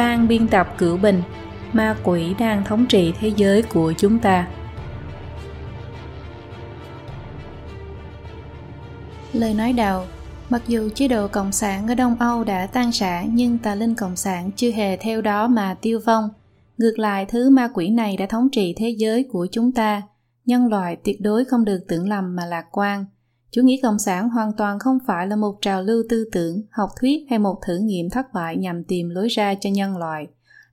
Phan biên tập Cửu Bình, ma quỷ đang thống trị thế giới của chúng ta. Lời nói đầu. Mặc dù chế độ Cộng sản ở Đông Âu đã tan rã, nhưng tà linh Cộng sản chưa hề theo đó mà tiêu vong. Ngược lại, thứ ma quỷ này đã thống trị thế giới của chúng ta. Nhân loại tuyệt đối không được tưởng lầm mà lạc quan. Chủ nghĩa Cộng sản hoàn toàn không phải là một trào lưu tư tưởng, học thuyết hay một thử nghiệm thất bại nhằm tìm lối ra cho nhân loại.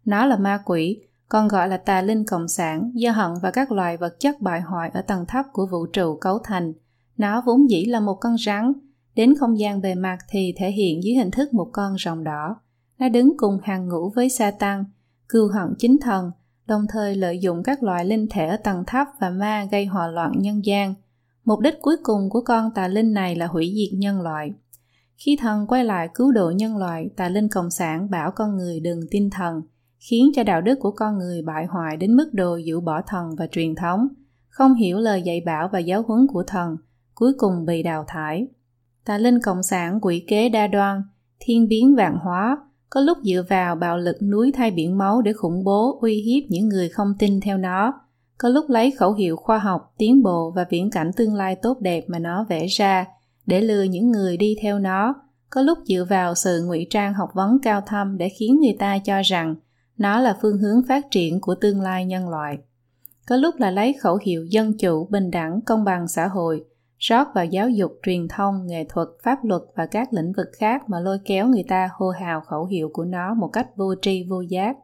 Nó là ma quỷ, còn gọi là tà linh Cộng sản, do hận và các loại vật chất bại hoại ở tầng thấp của vũ trụ cấu thành. Nó vốn dĩ là một con rắn, đến không gian bề mặt thì thể hiện dưới hình thức một con rồng đỏ. Nó đứng cùng hàng ngũ với Satan, cừu hận chính thần, đồng thời lợi dụng các loại linh thể ở tầng thấp và ma gây hòa loạn nhân gian. Mục đích cuối cùng của con tà linh này là hủy diệt nhân loại. Khi thần quay lại cứu độ nhân loại, tà linh Cộng sản bảo con người đừng tin thần, khiến cho đạo đức của con người bại hoại đến mức độ dũ bỏ thần và truyền thống, không hiểu lời dạy bảo và giáo huấn của thần, cuối cùng bị đào thải. Tà linh Cộng sản quỷ kế đa đoan, thiên biến vạn hóa, có lúc dựa vào bạo lực núi thay biển máu để khủng bố, uy hiếp những người không tin theo nó, có lúc lấy khẩu hiệu khoa học, tiến bộ và viễn cảnh tương lai tốt đẹp mà nó vẽ ra để lừa những người đi theo nó, có lúc dựa vào sự ngụy trang học vấn cao thâm để khiến người ta cho rằng nó là phương hướng phát triển của tương lai nhân loại. Có lúc là lấy khẩu hiệu dân chủ, bình đẳng, công bằng xã hội, rót vào giáo dục, truyền thông, nghệ thuật, pháp luật và các lĩnh vực khác mà lôi kéo người ta hô hào khẩu hiệu của nó một cách vô tri vô giác.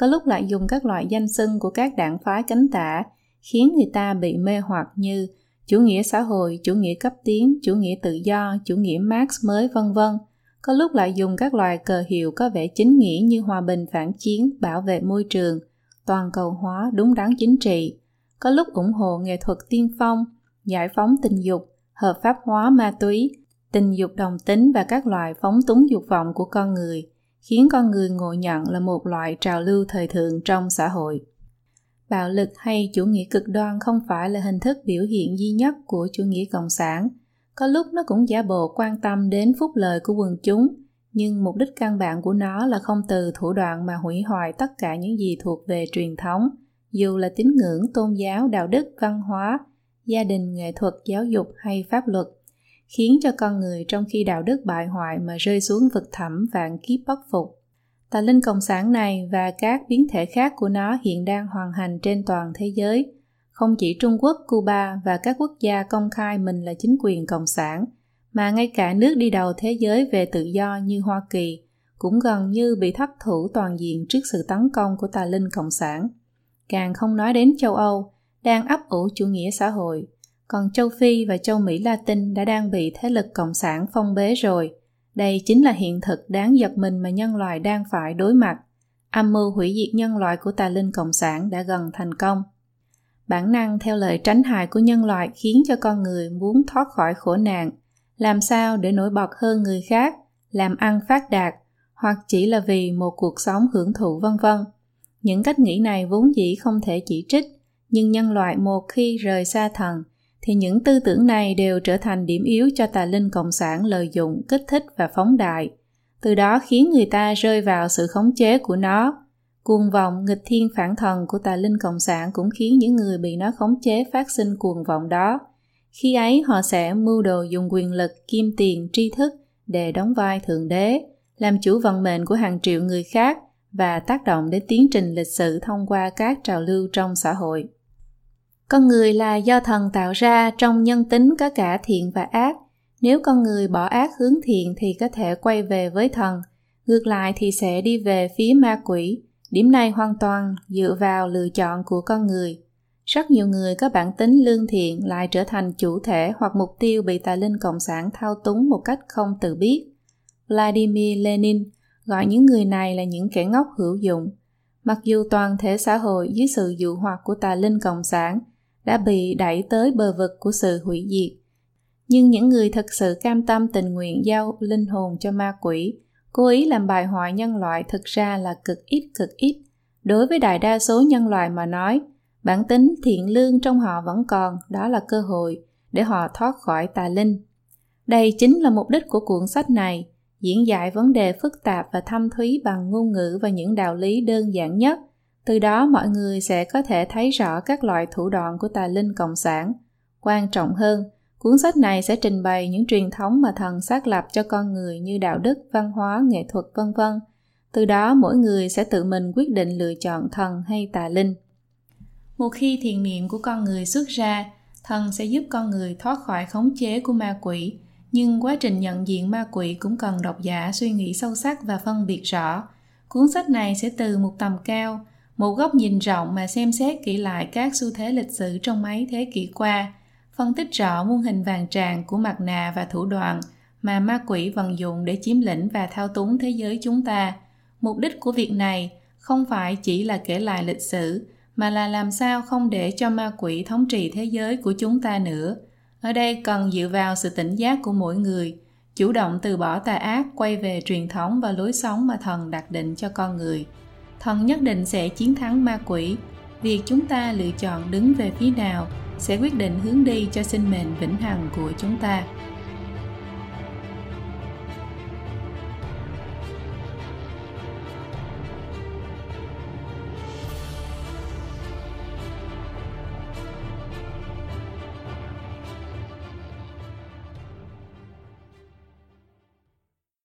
Có lúc lại dùng các loại danh xưng của các đảng phái cánh tả, khiến người ta bị mê hoặc như chủ nghĩa xã hội, chủ nghĩa cấp tiến, chủ nghĩa tự do, chủ nghĩa Marx mới, v.v. Có lúc lại dùng các loại cờ hiệu có vẻ chính nghĩa như hòa bình phản chiến, bảo vệ môi trường, toàn cầu hóa, đúng đắn chính trị. Có lúc ủng hộ nghệ thuật tiên phong, giải phóng tình dục, hợp pháp hóa ma túy, tình dục đồng tính và các loại phóng túng dục vọng của con người, khiến con người ngộ nhận là một loại trào lưu thời thượng trong xã hội. Bạo lực hay chủ nghĩa cực đoan không phải là hình thức biểu hiện duy nhất của chủ nghĩa Cộng sản. Có lúc nó cũng giả bộ quan tâm đến phúc lợi của quần chúng, nhưng mục đích căn bản của nó là không từ thủ đoạn mà hủy hoại tất cả những gì thuộc về truyền thống, dù là tín ngưỡng, tôn giáo, đạo đức, văn hóa, gia đình, nghệ thuật, giáo dục hay pháp luật, khiến cho con người trong khi đạo đức bại hoại mà rơi xuống vực thẳm vạn kiếp bất phục. Tà linh Cộng sản này và các biến thể khác của nó hiện đang hoành hành trên toàn thế giới. Không chỉ Trung Quốc, Cuba và các quốc gia công khai mình là chính quyền Cộng sản, mà ngay cả nước đi đầu thế giới về tự do như Hoa Kỳ cũng gần như bị thất thủ toàn diện trước sự tấn công của tà linh Cộng sản. Càng không nói đến châu Âu, đang ấp ủ chủ nghĩa xã hội, còn châu Phi và châu Mỹ Latin đã đang bị thế lực Cộng sản phong bế rồi. Đây chính là hiện thực đáng giật mình mà nhân loại đang phải đối mặt. Âm mưu hủy diệt nhân loại của tà linh Cộng sản đã gần thành công. Bản năng theo lời tránh hại của nhân loại khiến cho con người muốn thoát khỏi khổ nạn, làm sao để nổi bật hơn người khác, làm ăn phát đạt, hoặc chỉ là vì một cuộc sống hưởng thụ v.v. Những cách nghĩ này vốn dĩ không thể chỉ trích, nhưng nhân loại một khi rời xa thần, thì những tư tưởng này đều trở thành điểm yếu cho tà linh Cộng sản lợi dụng, kích thích và phóng đại. Từ đó khiến người ta rơi vào sự khống chế của nó. Cuồng vọng, nghịch thiên phản thần của tà linh Cộng sản cũng khiến những người bị nó khống chế phát sinh cuồng vọng đó. Khi ấy họ sẽ mưu đồ dùng quyền lực, kim tiền, tri thức để đóng vai thượng đế, làm chủ vận mệnh của hàng triệu người khác và tác động đến tiến trình lịch sử thông qua các trào lưu trong xã hội. Con người là do thần tạo ra, trong nhân tính có cả thiện và ác. Nếu con người bỏ ác hướng thiện thì có thể quay về với thần, ngược lại thì sẽ đi về phía ma quỷ. Điểm này hoàn toàn dựa vào lựa chọn của con người. Rất nhiều người có bản tính lương thiện lại trở thành chủ thể hoặc mục tiêu bị tà linh Cộng sản thao túng một cách không tự biết. Vladimir Lenin gọi những người này là những kẻ ngốc hữu dụng. Mặc dù toàn thể xã hội dưới sự dụ hoặc của tà linh Cộng sản đã bị đẩy tới bờ vực của sự hủy diệt, nhưng những người thực sự cam tâm tình nguyện giao linh hồn cho ma quỷ, cố ý làm bại hoại nhân loại thực ra là cực ít. Đối với đại đa số nhân loại mà nói, bản tính thiện lương trong họ vẫn còn, đó là cơ hội để họ thoát khỏi tà linh. Đây chính là mục đích của cuốn sách này. diễn giải vấn đề phức tạp và thâm thúy bằng ngôn ngữ và những đạo lý đơn giản nhất. Từ đó mọi người sẽ có thể thấy rõ các loại thủ đoạn của tà linh cộng sản. Quan trọng hơn, cuốn sách này sẽ trình bày những truyền thống mà thần xác lập cho con người như đạo đức, văn hóa, nghệ thuật, v.v. Từ đó mỗi người sẽ tự mình quyết định lựa chọn thần hay tà linh. Một khi thiện niệm của con người xuất ra, thần sẽ giúp con người thoát khỏi khống chế của ma quỷ. Nhưng quá trình nhận diện ma quỷ cũng cần độc giả suy nghĩ sâu sắc và phân biệt rõ. Cuốn sách này sẽ từ một tầm cao, một góc nhìn rộng mà xem xét kỹ lại các xu thế lịch sử trong mấy thế kỷ qua, phân tích rõ muôn hình vàng tràng của mặt nạ và thủ đoạn mà ma quỷ vận dụng để chiếm lĩnh và thao túng thế giới chúng ta. Mục đích của việc này không phải chỉ là kể lại lịch sử, mà là làm sao không để cho ma quỷ thống trị thế giới của chúng ta nữa. Ở đây cần dựa vào sự tỉnh giác của mỗi người, chủ động từ bỏ tà ác, quay về truyền thống và lối sống mà thần đặt định cho con người. Thần nhất định sẽ chiến thắng ma quỷ. Việc chúng ta lựa chọn đứng về phía nào sẽ quyết định hướng đi cho sinh mệnh vĩnh hằng của chúng ta.